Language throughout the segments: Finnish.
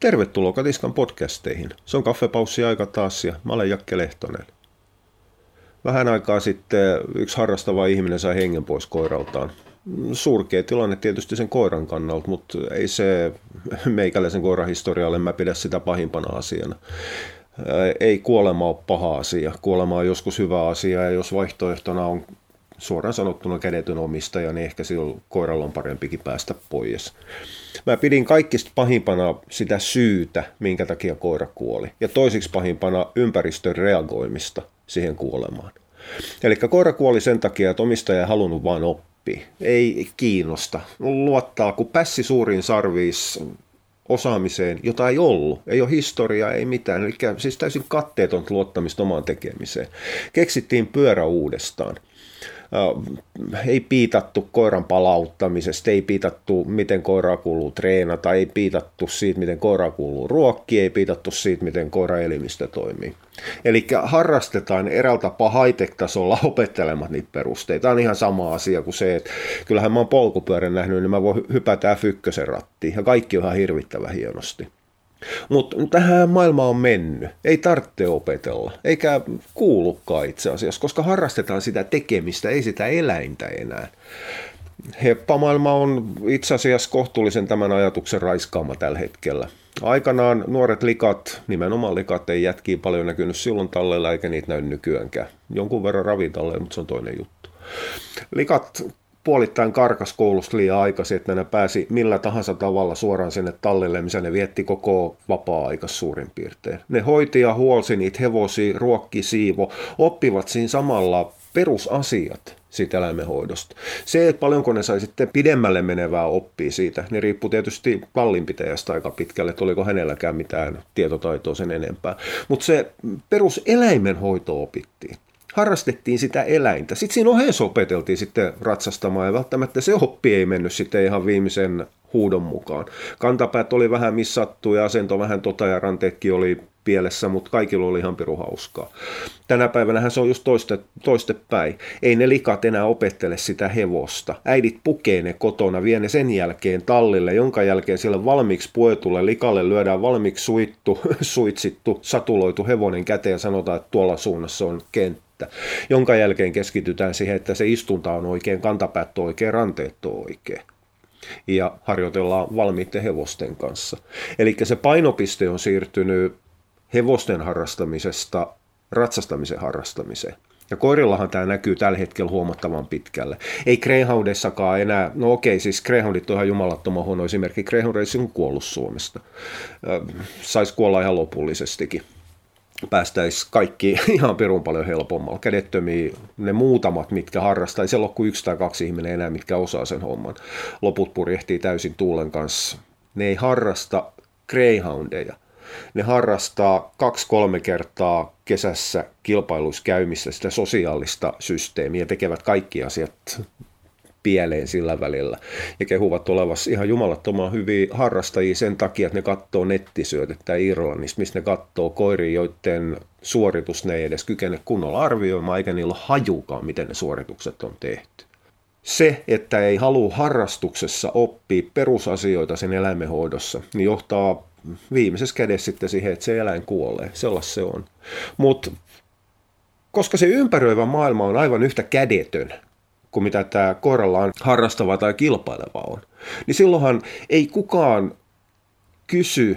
Tervetuloa Katiskan podcasteihin. Se on kaffepaussiaika taas ja mä olen Jakke Lehtonen. Vähän aikaa sitten yksi harrastava ihminen sai hengen pois koiraltaan. Surkea tilanne tietysti sen koiran kannalta, mutta ei se meikäläisen koirahistorialle mä pidä sitä pahimpana asiana. Ei kuolema ole paha asia. Kuolema on joskus hyvä asia ja jos vaihtoehtona on suoraan sanottuna kädetön omistaja, niin ehkä silloin koiralla on parempikin päästä pois. Mä pidin kaikista pahimpana sitä syytä, minkä takia koira kuoli. Ja toisiksi pahimpana ympäristön reagoimista siihen kuolemaan. Eli koira kuoli sen takia, että omistaja ei halunnut vaan oppia. Ei kiinnosta. Luottaa, kun pässi suurin sarviis osaamiseen, jota ei ollut. Ei ole historiaa, ei mitään. Eli siis täysin katteetonta luottamista omaan tekemiseen. Keksittiin pyörä uudestaan. Ei piitattu koiran palauttamisesta, ei piitattu miten koiraa kuuluu treenata, ei piitattu siitä miten koiraa kuuluu ruokkia, ei piitattu siitä miten koiran elimistö toimii. Eli harrastetaan eräällä tapaa high-tech-tasolla opettelemat niitä perusteita. Tämä on ihan sama asia kuin se, että kyllähän mä oon polkupyörän nähnyt, niin mä voin hypätä F1 rattiin ja kaikki on ihan hirvittävän hienosti. Mutta tähän maailma on mennyt. Ei tarvitse opetella, eikä kuulukaan itse asiassa, koska harrastetaan sitä tekemistä, ei sitä eläintä enää. Heppamaailma on itse asiassa kohtuullisen tämän ajatuksen raiskaama tällä hetkellä. Aikanaan nuoret likat, nimenomaan likat, ei jätkiä paljon näkynyt silloin talleilla, eikä niitä näy nykyäänkään. Jonkun verran ravintalleilla, mutta se on toinen juttu. Likat puolittain karkas koulusta liian aikaisin, että ne pääsi millä tahansa tavalla suoraan sinne tallille, missä ne vietti koko vapaa-aika suurin piirtein. Ne hoiti ja huolsi niitä hevosia, ruokki, siivo, oppivat siinä samalla perusasiat siitä eläimenhoidosta. Se, että paljonko ne sai sitten pidemmälle menevää oppia siitä, niin riippuu tietysti tallinpitäjästä aika pitkälle, että oliko hänelläkään mitään tietotaitoa sen enempää. Mutta se peruseläimenhoito opittiin. Harrastettiin sitä eläintä. Sitten siinä ohessa opeteltiin sitten ratsastamaan ja välttämättä se oppi ei mennyt sitten ihan viimeisen huudon mukaan. Kantapäät oli vähän missattu ja asento vähän ja ranteetkin oli pielessä, mutta kaikilla oli ihan pirun hauskaa. Tänä päivänähän se on just toistepäin. Ei ne likat enää opettele sitä hevosta. Äidit pukee ne kotona, vie ne sen jälkeen tallille, jonka jälkeen sille valmiiksi puetulle likalle lyödään valmiiksi suitsittu, satuloitu hevonen käteen ja sanotaan, että tuolla suunnassa on kenttä. Jonka jälkeen keskitytään siihen, että se istunta on oikein, kantapäät on oikein, ranteet on oikein. Ja harjoitellaan valmiitten hevosten kanssa. Eli se painopiste on siirtynyt hevosten harrastamisesta ratsastamisen harrastamiseen. Ja koirillahan tämä näkyy tällä hetkellä huomattavan pitkälle. Ei greyhoundissakaan enää, no okei, siis greyhoundit on ihan jumalattoman huono esimerkki. Creha Racing on kuollut Suomesta. Saisi kuolla ihan lopullisestikin. Päästäisiin kaikki ihan pirun paljon helpommalla. Kädettömiä ne muutamat, mitkä harrastaa. Ei siellä ole kuin yksi tai kaksi ihminen enää, mitkä osaa sen homman. Loput purjehtii täysin tuulen kanssa. Ne ei harrasta greyhoundeja. Ne harrastaa 2-3 kertaa kesässä kilpailuissa käymistä sitä sosiaalista systeemiä. Tekevät kaikki asiat pieleen sillä välillä. Ja kehuvat olevassa ihan jumalattoman hyviä harrastajia sen takia, että ne katsoo nettisyötettä Irlannista, missä ne katsoo koiria, joiden suoritus ne ei edes kykene kunnolla arvioimaan, eikä niillä ole hajukaan, miten ne suoritukset on tehty. Se, että ei halua harrastuksessa oppia perusasioita sen eläimenhoidossa, niin johtaa viimeisessä kädessä sitten siihen, että se eläin kuolee. Sellas se on. Mutta koska se ympäröivä maailma on aivan yhtä kädetön, kuin mitä tämä koirallaan harrastava tai kilpaileva on, niin silloinhan ei kukaan kysy,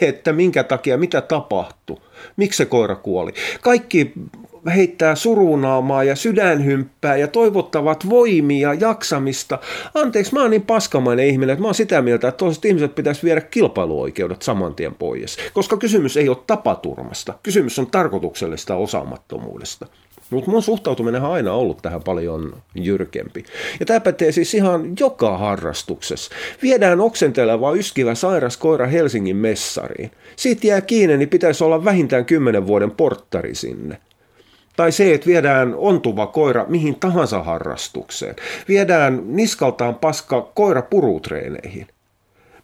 että minkä takia, mitä tapahtui, miksi se koira kuoli. Kaikki heittää surunaamaa ja sydänhymppää ja toivottavat voimia, jaksamista. Anteeksi, mä oon niin paskamainen ihminen, että mä oon sitä mieltä, että toiset ihmiset pitäisi viedä kilpailuoikeudet saman tien pois, koska kysymys ei ole tapaturmasta, kysymys on tarkoituksellista osaamattomuudesta. Mutta mun suhtautuminen on aina ollut tähän paljon jyrkempi. Ja tämä pätee siis ihan joka harrastuksessa. Viedään oksenteleva yskivä sairas koira Helsingin messariin. Siitä jää kiinni, niin pitäisi olla vähintään 10 vuoden porttari sinne. Tai se, että viedään ontuva koira mihin tahansa harrastukseen. Viedään niskaltaan paska koira purutreeneihin.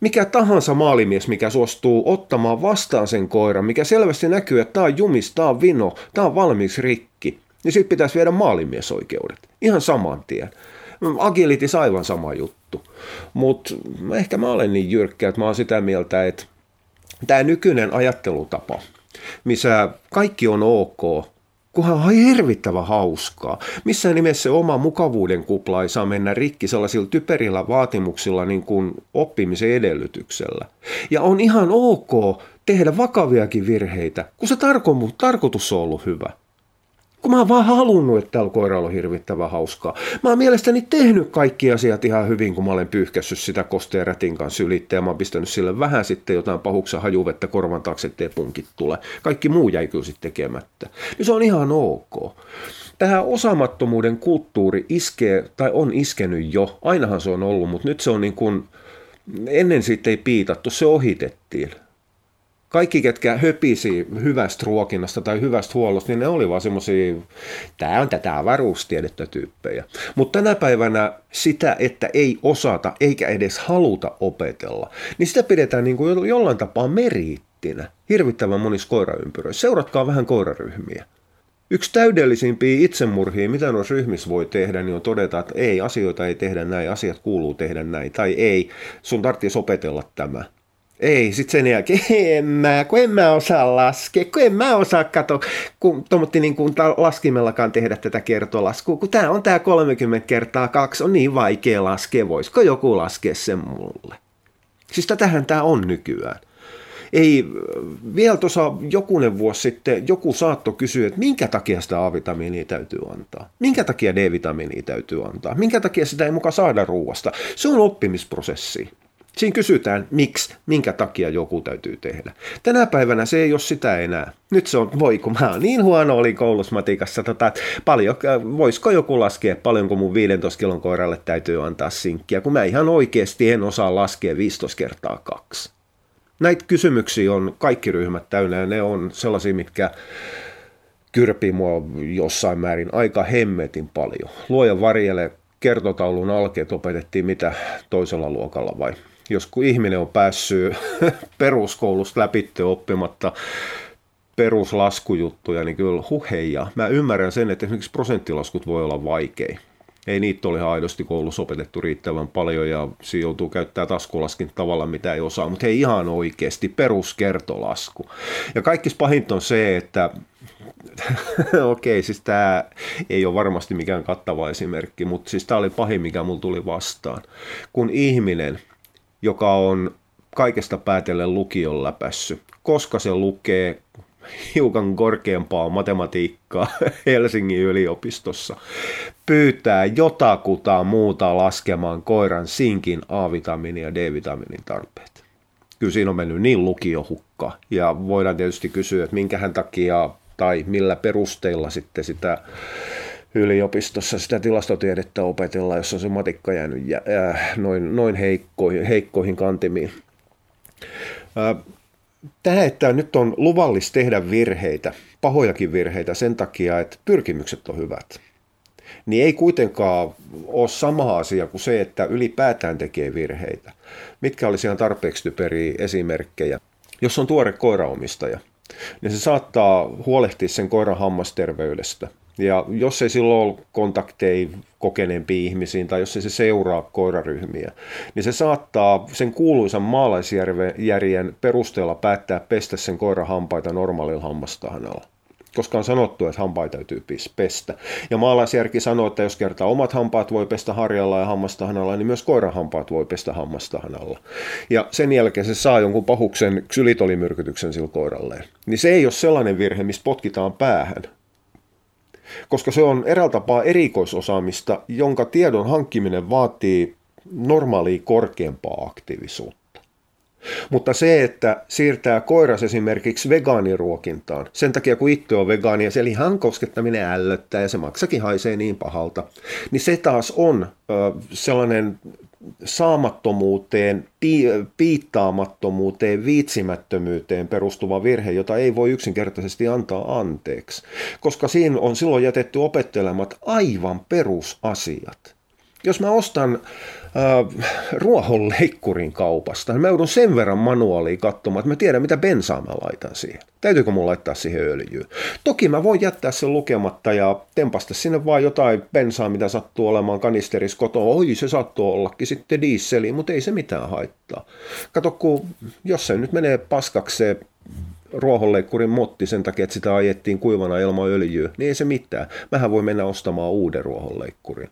Mikä tahansa maalimies, mikä suostuu ottamaan vastaan sen koiran, mikä selvästi näkyy, että tämä on jumis, tämä on vino, tämä on valmiiksi rikki. Niin sitten pitäisi viedä maalimiesoikeudet. Ihan saman tien. Agilitis aivan sama juttu. Mutta ehkä mä olen niin jyrkkä, että mä oon sitä mieltä, että tämä nykyinen ajattelutapa, missä kaikki on ok, kunhan on hirvittävän hauskaa. Missään nimessä se oma mukavuuden kupla ei saa mennä rikki sellaisilla typerillä vaatimuksilla niin kuin oppimisen edellytyksellä. Ja on ihan ok tehdä vakaviakin virheitä, kun se tarkoitus on ollut hyvä. Kun mä oon vaan halunnut, että täällä koiralla on hirvittävän hauskaa. Mä oon mielestäni tehnyt kaikki asiat ihan hyvin, kun mä olen pyyhkässyt sitä kosteen rätin kanssa ylittä ja mä oon pistänyt sille vähän sitten jotain pahuksen hajuvettä korvan taakse, ettei punkit tule. Kaikki muu jäi kyllä sitten tekemättä. Ja se on ihan ok. Tähän osaamattomuuden kulttuuri iskee, tai on iskenyt jo, ainahan se on ollut, mutta nyt se on niin kuin, ennen siitä ei piitattu, se ohitettiin. Kaikki, ketkä höpisi hyvästä ruokinnasta tai hyvästä huollosta, niin ne oli vaan semmoisia, tämä on tätä avaruustiedettä tyyppejä. Mutta tänä päivänä sitä, että ei osata eikä edes haluta opetella, niin sitä pidetään niin kuin jollain tapaa meriittinä hirvittävän monissa koiraympyröissä. Seuratkaa vähän koiraryhmiä. Yksi täydellisimpiä itsemurhia, mitä noissa ryhmissä voi tehdä, niin on todeta, että ei, asioita ei tehdä näin, asiat kuuluu tehdä näin, tai ei, sun tarvitsisi opetella tämä. Ei, sitten sen jälkeen, kun en mä osaa laskea, kun en mä osaa katsoa, kun tuommoitti niin kuin laskimellakaan tehdä tätä kertolaskua, kun tämä on tämä 30 × 2, on niin vaikea laskea, voisiko joku laskea sen mulle? Siis tätähän tämä on nykyään. Ei, vielä tuossa jokunen vuosi sitten joku saattoi kysyä, että minkä takia sitä A-vitamiinia täytyy antaa, minkä takia D-vitamiinia täytyy antaa, minkä takia sitä ei muka saada ruuasta. Se on oppimisprosessi. Siinä kysytään, miksi, minkä takia joku täytyy tehdä. Tänä päivänä se ei ole sitä enää. Nyt se on, voi kun mä oon niin huono, olin koulusmatikassa, voisiko joku laskea, paljonko mun 15 kilon koiralle täytyy antaa sinkkiä, kun mä ihan oikeasti en osaa laskea 15 × 2. Näitä kysymyksiä on kaikki ryhmät täynnä, ja ne on sellaisia, mitkä kyrpii mua jossain määrin aika hemmetin paljon. Luoja varjele, kertotaulun alkeet opetettiin mitä toisella luokalla vai? Jos kun ihminen on päässyt peruskoulusta läpitte oppimatta peruslaskujuttuja, niin kyllä huheja. Mä ymmärrän sen, että esimerkiksi prosenttilaskut voi olla vaikea. Ei niitä ole ihan aidosti koulussa opetettu riittävän paljon ja siinä joutuu käyttämään taskulaskin tavalla, mitä ei osaa. Mutta hei, ihan oikeasti, peruskertolasku. Ja kaikki pahinta on se, että okei, siis tämä ei ole varmasti mikään kattava esimerkki, mutta siis tämä oli pahin, mikä mulla tuli vastaan. Kun ihminen, joka on kaikesta päätellen lukion läpässyt, koska se lukee hiukan korkeampaa matematiikkaa Helsingin yliopistossa, pyytää jotakuta muuta laskemaan koiran sinkin A-vitamiinin ja D-vitamiinin tarpeet. Kyllä siinä on mennyt niin lukiohukka, ja voidaan tietysti kysyä, että minkähän takia tai millä perusteilla sitten sitä yliopistossa sitä tilastotiedettä opetellaan, jos on se matikka jäänyt noin heikkoihin kantimiin. Tämä, että nyt on luvallista tehdä virheitä, pahojakin virheitä sen takia, että pyrkimykset on hyvät, niin ei kuitenkaan ole sama asia kuin se, että ylipäätään tekee virheitä. Mitkä olisi ihan tarpeeksi typeriä esimerkkejä? Jos on tuore koiraomistaja, niin se saattaa huolehtia sen koiran hammasterveydestä. Ja jos ei silloin ole kontakteja kokeneempiin ihmisiin tai jos ei se seuraa koiraryhmiä, niin se saattaa sen kuuluisan maalaisjärjen perusteella päättää pestä sen koiran hampaita normaalilla hammastahnalla. Koska on sanottu, että hampaita täytyy pestä. Ja maalaisjärki sanoo, että jos kertaa omat hampaat voi pestä harjalla ja hammastahnalla, niin myös koiran hampaat voi pestä hammastahnalla. Ja sen jälkeen se saa jonkun pahuksen ksylitolimyrkytyksen sillä koiralleen. Niin se ei ole sellainen virhe, mistä potkitaan päähän. Koska se on eräällä tapaa erikoisosaamista, jonka tiedon hankkiminen vaatii normaalia korkeampaa aktiivisuutta. Mutta se, että siirtää koiras esimerkiksi vegaaniruokintaan, sen takia kun itse on vegaani ja se lihan koskettaminen ällöttää ja se maksakin haisee niin pahalta, niin se taas on sellainen saamattomuuteen, piittaamattomuuteen, viitsimättömyyteen perustuva virhe, jota ei voi yksinkertaisesti antaa anteeksi, koska siinä on silloin jätetty opettelematta aivan perusasiat. jos mä ostan ruohonleikkurin kaupasta, niin mä joudun sen verran manuaalia katsomaan, että mä tiedän, mitä bensaa mä laitan siihen. Täytyykö mun laittaa siihen öljyä? Toki mä voin jättää sen lukematta ja tempasta sinne vaan jotain bensaa, mitä sattuu olemaan kanisterissa kotoa. Oi, se sattuu ollakin sitten diisseliä, mutta ei se mitään haittaa. Kato, kun jos se nyt menee paskakseen, ruohonleikkurin motti sen takia, että sitä ajettiin kuivana ilman öljyä, niin ei se mitään. Mähän voi mennä ostamaan uuden ruohonleikkurin.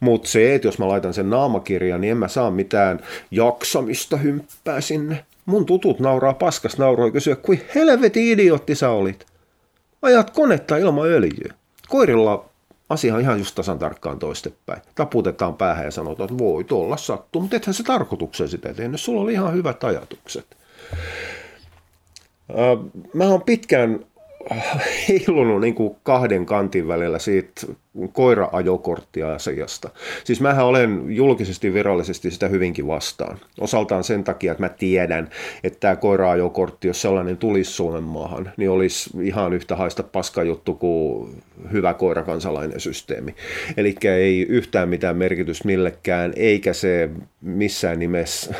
Mutta se, että jos mä laitan sen naamakirjan, niin en mä saa mitään jaksamista hymppää sinne. Mun tutut nauraa paskas nauroi kysyä, kui helvetin idiootti sä olit. Ajat konetta ilman öljyä. Koirilla asia on ihan just tasan tarkkaan toistepäin. Taputetaan päähän ja sanotaan, että voi tuolla sattuu, mutta ethän se tarkoituksen sitä tehnyt. Sulla oli ihan hyvät ajatukset. Mä oon pitkään heilunut niin kuin kahden kantin välillä siitä koira-ajokorttia-asiasta. Siis mähän olen julkisesti virallisesti sitä hyvinkin vastaan. Osaltaan sen takia, että mä tiedän, että tämä koira-ajokortti, jos sellainen tulisi Suomen maahan, niin olisi ihan yhtä haista paska juttu kuin hyvä koirakansalainen systeemi. Eli ei yhtään mitään merkitystä millekään, eikä se missään nimessä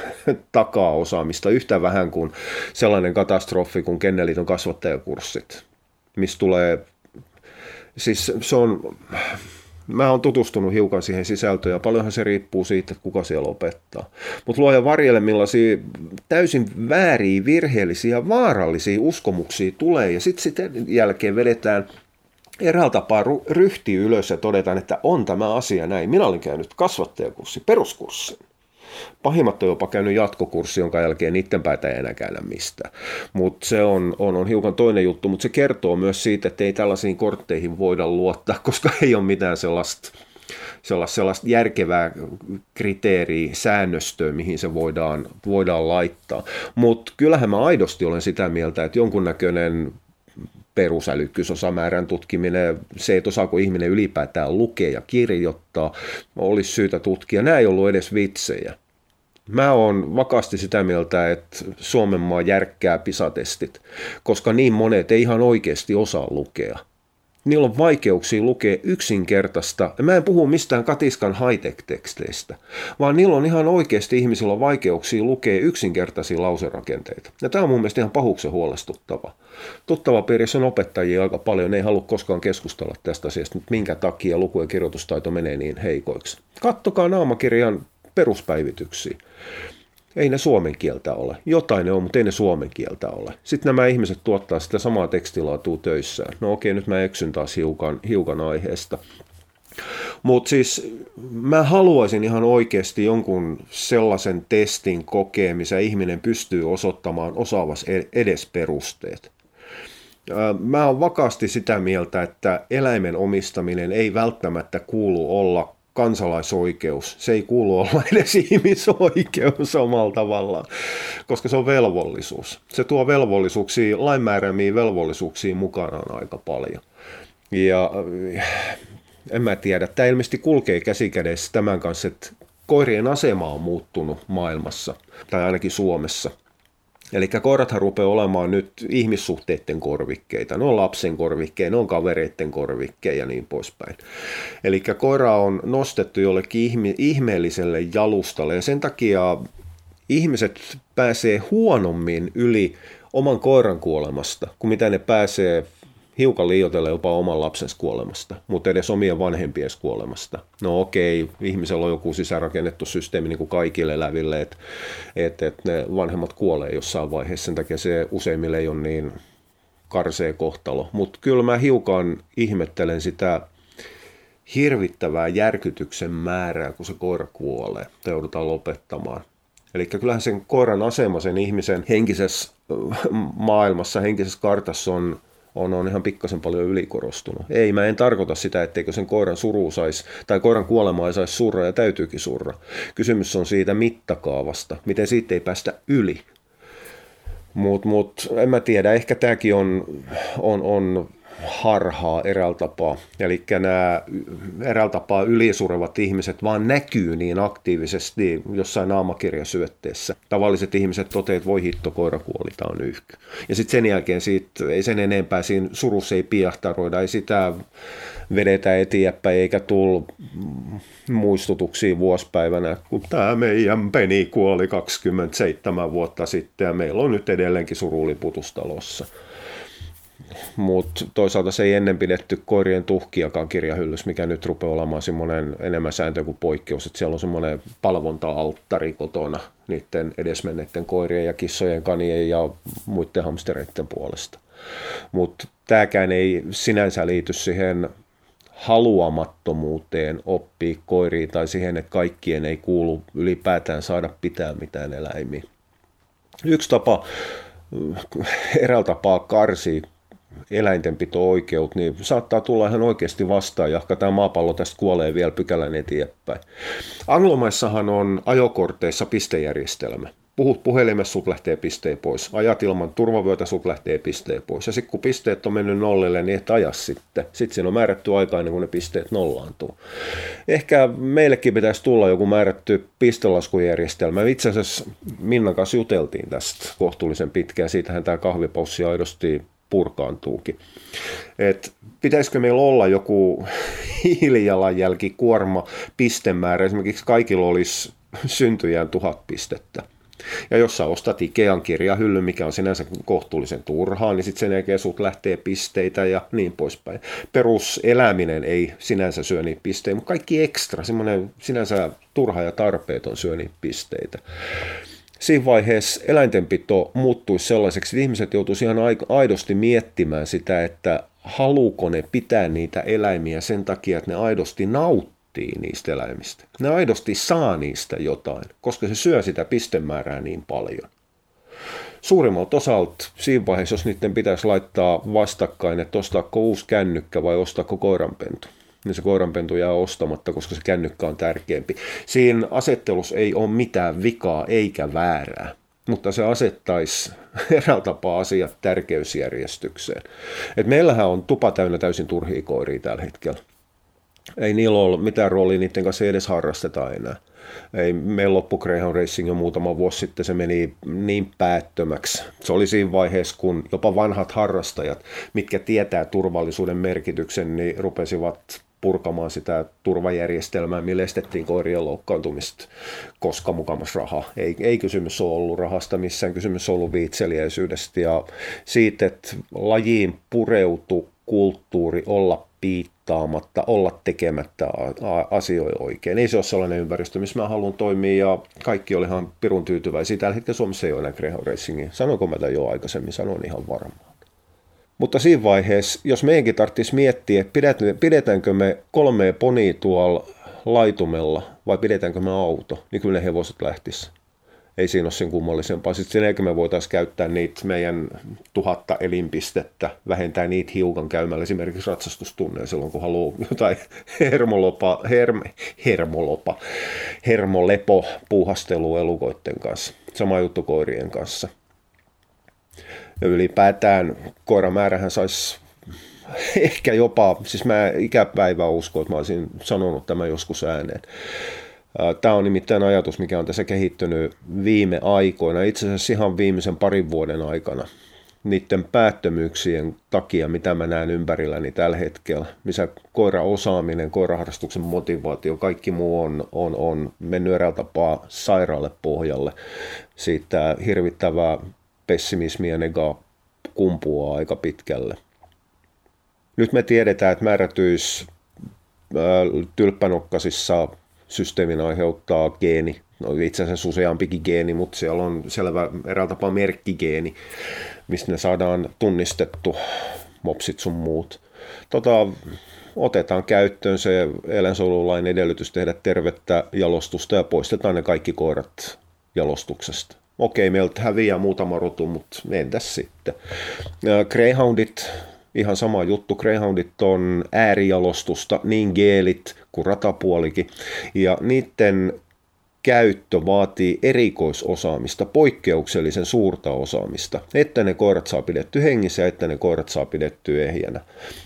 takaa osaamista yhtä vähän kuin sellainen katastrofi kuin Kenneliiton kasvattajakurssit, missä tulee. Siis se on, mä oon tutustunut hiukan siihen sisältöön ja paljonhan se riippuu siitä, että kuka siellä opettaa. Mutta luoja varjelle, millaisia täysin vääriä, virheellisiä, vaarallisia uskomuksia tulee ja sitten jälkeen vedetään eräällä tapaa ryhti ylös ja todetaan, että on tämä asia näin. Minä olin käynyt kasvattajakurssin, peruskurssin. Pahimmat on jopa käynyt jatkokurssi, jonka jälkeen niiden päätä ei enää käydä mistään. Mutta se on hiukan toinen juttu, mutta se kertoo myös siitä, että ei tällaisiin kortteihin voida luottaa, koska ei ole mitään sellaista järkevää kriteeriä, säännöstöä, mihin se voidaan laittaa. Mutta kyllähän mä aidosti olen sitä mieltä, että jonkunnäköinen perusälykkyys-osamäärän tutkiminen, se, että osaako ihminen ylipäätään lukea ja kirjoittaa, olisi syytä tutkia. Nämä ei ollut edes vitsejä. Mä oon vakaasti sitä mieltä, että Suomenmaa järkkää pisatestit, koska niin monet ei ihan oikeasti osaa lukea. Niillä on vaikeuksia lukea yksinkertaista, mä en puhu mistään Katiskan high-tech-teksteistä, vaan niillä on ihan oikeasti ihmisillä vaikeuksia lukea yksinkertaisia lauserakenteita. Ja tämä on mun mielestä ihan pahuksen huolestuttava. Tuttava piirissä on opettajia aika paljon, ne ei halua koskaan keskustella tästä asiasta, mutta minkä takia luku- ja kirjoitustaito menee niin heikoiksi. Kattokaa naamakirjan peruspäivityksiä. Ei ne suomen kieltä ole. Jotain ne on, mutta ei ne suomen kieltä ole. Sitten nämä ihmiset tuottaa sitä samaa tekstilaatua töissään. No okei, nyt mä eksyn taas hiukan aiheesta. Mutta siis mä haluaisin ihan oikeasti jonkun sellaisen testin kokeen, missä ihminen pystyy osoittamaan osaavas edes perusteet. Mä oon vakaasti sitä mieltä, että eläimen omistaminen ei välttämättä kuulu olla kansalaisoikeus. Se ei kuulu olla edes ihmisoikeus omalla tavallaan, koska se on velvollisuus. Se tuo velvollisuuksia, lainmääräämiä velvollisuuksia mukanaan aika paljon. Ja en mä tiedä, tämä ilmeisesti kulkee käsikädessä tämän kanssa, että koirien asema on muuttunut maailmassa, tai ainakin Suomessa. Eli koirathan rupeaa olemaan nyt ihmissuhteiden korvikkeita. Ne on lapsen korvikkeja, ne on kavereiden korvikkeja ja niin poispäin. Eli koira on nostettu jollekin ihmeelliselle jalustalle ja sen takia ihmiset pääsee huonommin yli oman koiran kuolemasta, kuin mitä ne pääsee hiukan liioitella jopa oman lapsensa kuolemasta, mutta edes omien vanhempien kuolemasta. No okei, ihmisellä on joku sisäänrakennettu systeemi niin kuin kaikille eläville, että ne vanhemmat kuolee jossain vaiheessa, sen takia se useimmille ei ole niin karsee kohtalo. Mutta kyllä mä hiukan ihmettelen sitä hirvittävää järkytyksen määrää, kun se koira kuolee, tai joudutaan lopettamaan. Eli kyllähän sen koiran asema sen ihmisen henkisessä maailmassa, henkisessä kartassa on ihan pikkasen paljon ylikorostunut. Ei, mä en tarkoita sitä, etteikö sen koiran suru saisi, tai koiran kuolemaa ei saisi surra, ja täytyykin surra. Kysymys on siitä mittakaavasta, miten siitä ei päästä yli. Mutta en mä tiedä, ehkä tämäkin on harhaa eräällä tapaa. Eli nämä eräällä tapaa ylisurevat ihmiset vaan näkyy niin aktiivisesti jossain naamakirjasyötteessä. Tavalliset ihmiset toteavat, että voi hitto, koira kuoli, tämä on yhky. Ja sitten sen jälkeen siitä, ei sen enempää, siinä surussa ei piahtaroida, ei sitä vedetä eteenpäin eikä tullut muistutuksia vuosipäivänä, kun tämä meidän Peni kuoli 27 vuotta sitten ja meillä on nyt edelleenkin suruliputustalossa. Mutta toisaalta se ei ennen pidetty koirien tuhkiakaan kirjahyllys, mikä nyt rupeaa olemaan semmoinen enemmän sääntö kuin poikkeus. Että siellä on semmoinen palvonta-alttari kotona niiden edesmenneiden koirien ja kissojen, kanien ja muiden hamstereiden puolesta. Mutta tämäkään ei sinänsä liity siihen haluamattomuuteen oppia koiriin tai siihen, että kaikkien ei kuulu ylipäätään saada pitää mitään eläimiä. Yksi tapa eräällä tapaa karsii eläintenpito-oikeut, niin saattaa tulla ihan oikeasti vastaan, jahka tämä maapallo tästä kuolee vielä pykälän eteenpäin. Anglomaissahan on ajokorteissa pistejärjestelmä. Puhut puhelimessa, sut lähtee pisteen pois. Ajat ilman turvavyötä, sut lähtee pisteen pois. Ja sitten kun pisteet on mennyt nollille, niin et aja sitten. Sitten siinä on määrätty aika ennen kuin ne pisteet nollaantuu. Ehkä meillekin pitäisi tulla joku määrätty pistelaskujärjestelmä. Itse asiassa Minnan kanssa juteltiin tästä kohtuullisen pitkään. Siitähän tämä kahvipaussi aidosti purkaantuukin. Et pitäisikö meillä olla joku hiilijalanjälki, kuorma, pistemäärä. Esimerkiksi kaikilla olisi syntyjään 1000 pistettä. Ja jos sä ostat Ikean kirjahyllyn, mikä on sinänsä kohtuullisen turhaa, niin sitten sen jälkeen sut lähtee pisteitä ja niin poispäin. Peruseläminen ei sinänsä syö niitä pisteitä, mutta kaikki ekstra, semmoinen sinänsä turha ja tarpeeton syö niitä pisteitä. Siinä vaiheessa eläintenpito muuttuisi sellaiseksi, että ihmiset joutuisivat ihan aidosti miettimään sitä, että haluuko ne pitää niitä eläimiä sen takia, että ne aidosti nauttii niistä eläimistä. Ne aidosti saa niistä jotain, koska se syö sitä pistemäärää niin paljon. Suurimmalta osalta siinä vaiheessa, jos niiden pitäisi laittaa vastakkain, että ostaako uusi kännykkä vai ostaako koiranpentu, niin se koiranpentu jää ostamatta, koska se kännykkä on tärkeämpi. Siinä asettelussa ei ole mitään vikaa eikä väärää, mutta se asettaisi eräällä tapaa asiat tärkeysjärjestykseen. Et meillähän on tupa täynnä täysin turhia koiria tällä hetkellä. Ei niillä ole mitään roolia, niiden kanssa ei edes harrasteta enää. Ei, meillä loppu Creha Racing jo muutama vuosi sitten, se meni niin päättömäksi. Se oli siinä vaiheessa, kun jopa vanhat harrastajat, mitkä tietää turvallisuuden merkityksen, niin rupesivat purkamaan sitä turvajärjestelmää, millä estettiin koirien loukkaantumista, koska mukamas raha. Ei kysymys ole ollut rahasta missään, kysymys on ollut viitseliäisyydestä ja siitä, että lajiin pureutui kulttuuri olla piittaamatta, olla tekemättä asioita oikein. Ei se ole sellainen ympäristö, missä mä haluan toimia, ja kaikki oli ihan pirun tyytyväisiä. Tällä hetkellä Suomessa ei ole enää Creha Racingia. Sanoinko mä tämän jo aikaisemmin? Sanoin ihan varmaan. Mutta siinä vaiheessa, jos meidänkin tarvitsisi miettiä, että pidetäänkö me 3 ponia tuolla laitumella vai pidetäänkö me auto, niin kyllä ne hevoset lähtisi. Ei siinä ole sen kummallisempaa. Sitten sen jälkeen me voitaisiin käyttää niitä meidän 1000 elinpistettä, vähentää niitä hiukan käymällä esimerkiksi ratsastustunneja silloin, kun haluaa jotain hermolepo puuhastelua elukoiden kanssa. Sama juttu koirien kanssa. Ja ylipäätään koiramäärähän saisi ehkä jopa, siis mä ikäpäivää uskon, että mä olisin sanonut tämän joskus ääneen. Tämä on nimittäin ajatus, mikä on tässä kehittynyt viime aikoina, itse asiassa ihan viimeisen parin vuoden aikana, niiden päättömyyksien takia, mitä mä näen ympärilläni tällä hetkellä, missä koiraosaaminen, koiraharrastuksen motivaatio, kaikki muu on mennyt eräällä tapaa sairaalle pohjalle. Siitä hirvittävää pessimismiä ja negaa kumpuaa aika pitkälle. Nyt me tiedetään, että määrätyis tylppänokkaisissa systeemin aiheuttaa geeni, no itse asiassa useampikin geeni, mutta siellä on selvä eräällä tapaa merkkigeeni, mistä ne saadaan tunnistettu, mopsit sun muut. Otetaan käyttöön se eläinsuojelulain edellytys tehdä tervettä jalostusta ja poistetaan ne kaikki koirat jalostuksesta. Okei, meiltä häviää muutama rotu, mutta entäs sitten? Greyhoundit, ihan sama juttu. Greyhoundit on äärijalostusta, niin geelit kuin ratapuolikin. Ja niiden käyttö vaatii erikoisosaamista, poikkeuksellisen suurta osaamista, että ne koirat saa pidetty hengissä, että ne koirat saa pidetty ehjänä.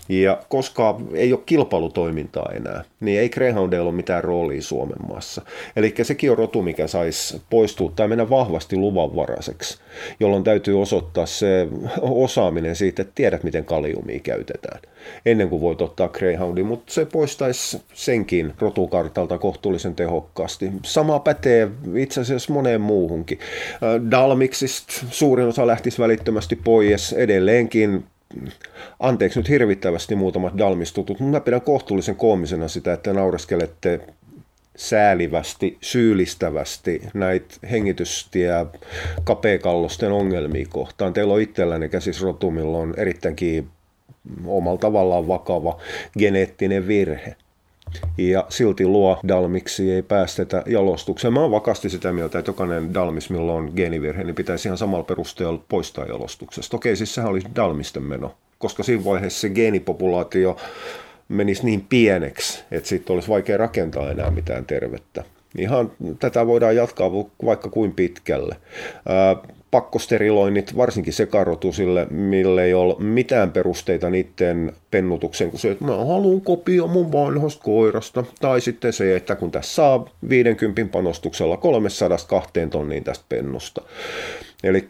Ja koska ei ole kilpailutoimintaa enää, niin ei greyhoundeilla ole mitään roolia Suomen maassa. Eli sekin on rotu, mikä saisi poistua tai mennä vahvasti luvanvaraiseksi, jolloin täytyy osoittaa se osaaminen siitä, että tiedät, miten kaliumia käytetään, ennen kuin voit ottaa greyhoundin, mutta se poistaisi senkin rotukartalta kohtuullisen tehokkaasti. Sama pätee itse asiassa moneen muuhunkin. Dalmiksista suurin osa lähtisi välittömästi pois edelleenkin. Anteeksi nyt hirvittävästi muutamat dalmistutut, mutta mä pidän kohtuullisen koomisena sitä, että naureskelette säälivästi, syyllistävästi näitä hengitystiä kapeakallosten ongelmia kohtaan. Teillä on itselläni käsisrotu, millä on erittäinkin omalla tavallaan vakava geneettinen virhe. Ja silti luo dalmiksi ei päästetä jalostukseen. Mä oon vakaasti sitä mieltä, että jokainen dalmis, millä on geenivirhe, niin pitäisi ihan samalla perusteella poistaa jalostuksesta. Okei, siis sehän olisi dalmisten meno, koska siinä vaiheessa se geenipopulaatio menisi niin pieneksi, että siitä olisi vaikea rakentaa enää mitään tervettä. Ihan tätä voidaan jatkaa vaikka kuin pitkälle. Pakkosteriloinnit, varsinkin sekarotusille, mille ei ole mitään perusteita niiden pennutukseen, kun se, että mä haluan kopio mun vanhasta koirasta, tai sitten se, että kun tässä saa 50 panostuksella 300-2 tonniin tästä pennusta. eli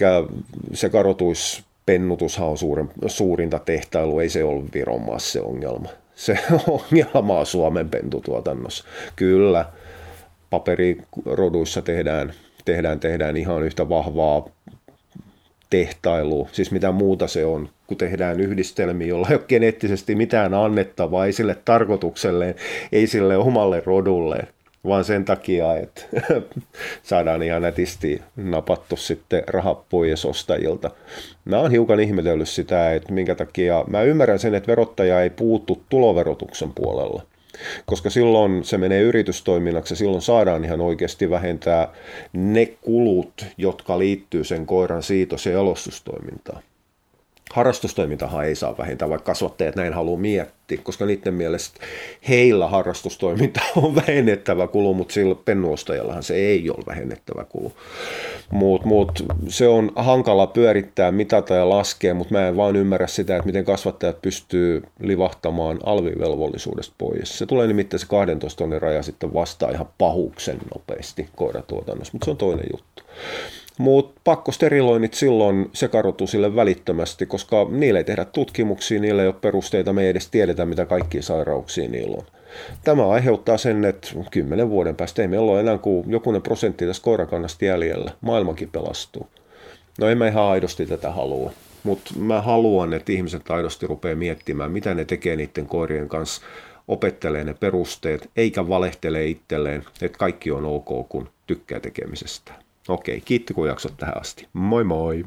sekarotuispennutushan on suurinta tehtailua, ei se ole Viron maassa se ongelma. Se ongelma on Suomen pentutuotannossa. Kyllä, paperiroduissa tehdään ihan yhtä vahvaa tehtailua, siis mitä muuta se on, kun tehdään yhdistelmiä, jolla ei ole geneettisesti mitään annettavaa, ei sille tarkoitukselleen, ei sille omalle rodulleen, vaan sen takia, että saadaan ihan nätisti napattu sitten rahat pois ostajilta. Mä oon hiukan ihmetellyt sitä, että minkä takia, mä ymmärrän sen, että verottaja ei puuttu tuloverotuksen puolella, koska silloin se menee yritystoiminnaksi ja silloin saadaan ihan oikeasti vähentää ne kulut, jotka liittyy sen koiran siitos- ja jalostustoimintaan. Harrastustoimintahan ei saa vähentää, vaikka kasvattajat näin haluaa miettiä, koska niiden mielestä heillä harrastustoiminta on vähennettävä kulu, mutta sillä pennuostajallahan se ei ole vähennettävä kulu. Mut se on hankala pyörittää, mitata ja laskea, mutta mä en vaan ymmärrä sitä, että miten kasvattajat pystyy livahtamaan alvivelvollisuudesta pois. Se tulee nimittäin se 12 tonnin raja sitten vastaan ihan pahuksen nopeasti koiratuotannossa, mutta se on toinen juttu. Mutta pakkosteriloinnit silloin sekarotusille välittömästi, koska niillä ei tehdä tutkimuksia, niillä ei ole perusteita, me ei edes tiedetä, mitä kaikkia sairauksia niillä on. Tämä aiheuttaa sen, että 10 vuoden päästä ei meillä ole enää kuin jokunen prosentti tässä koirakannasta jäljellä. Maailmakin pelastuu. No en mä ihan aidosti tätä halua, mutta mä haluan, että ihmiset aidosti rupeaa miettimään, mitä ne tekee niiden koirien kanssa, opettelee ne perusteet, eikä valehtele itselleen, että kaikki on ok, kun tykkää tekemisestä. Okei, kiitti kun jaksot tähän asti. Moi moi!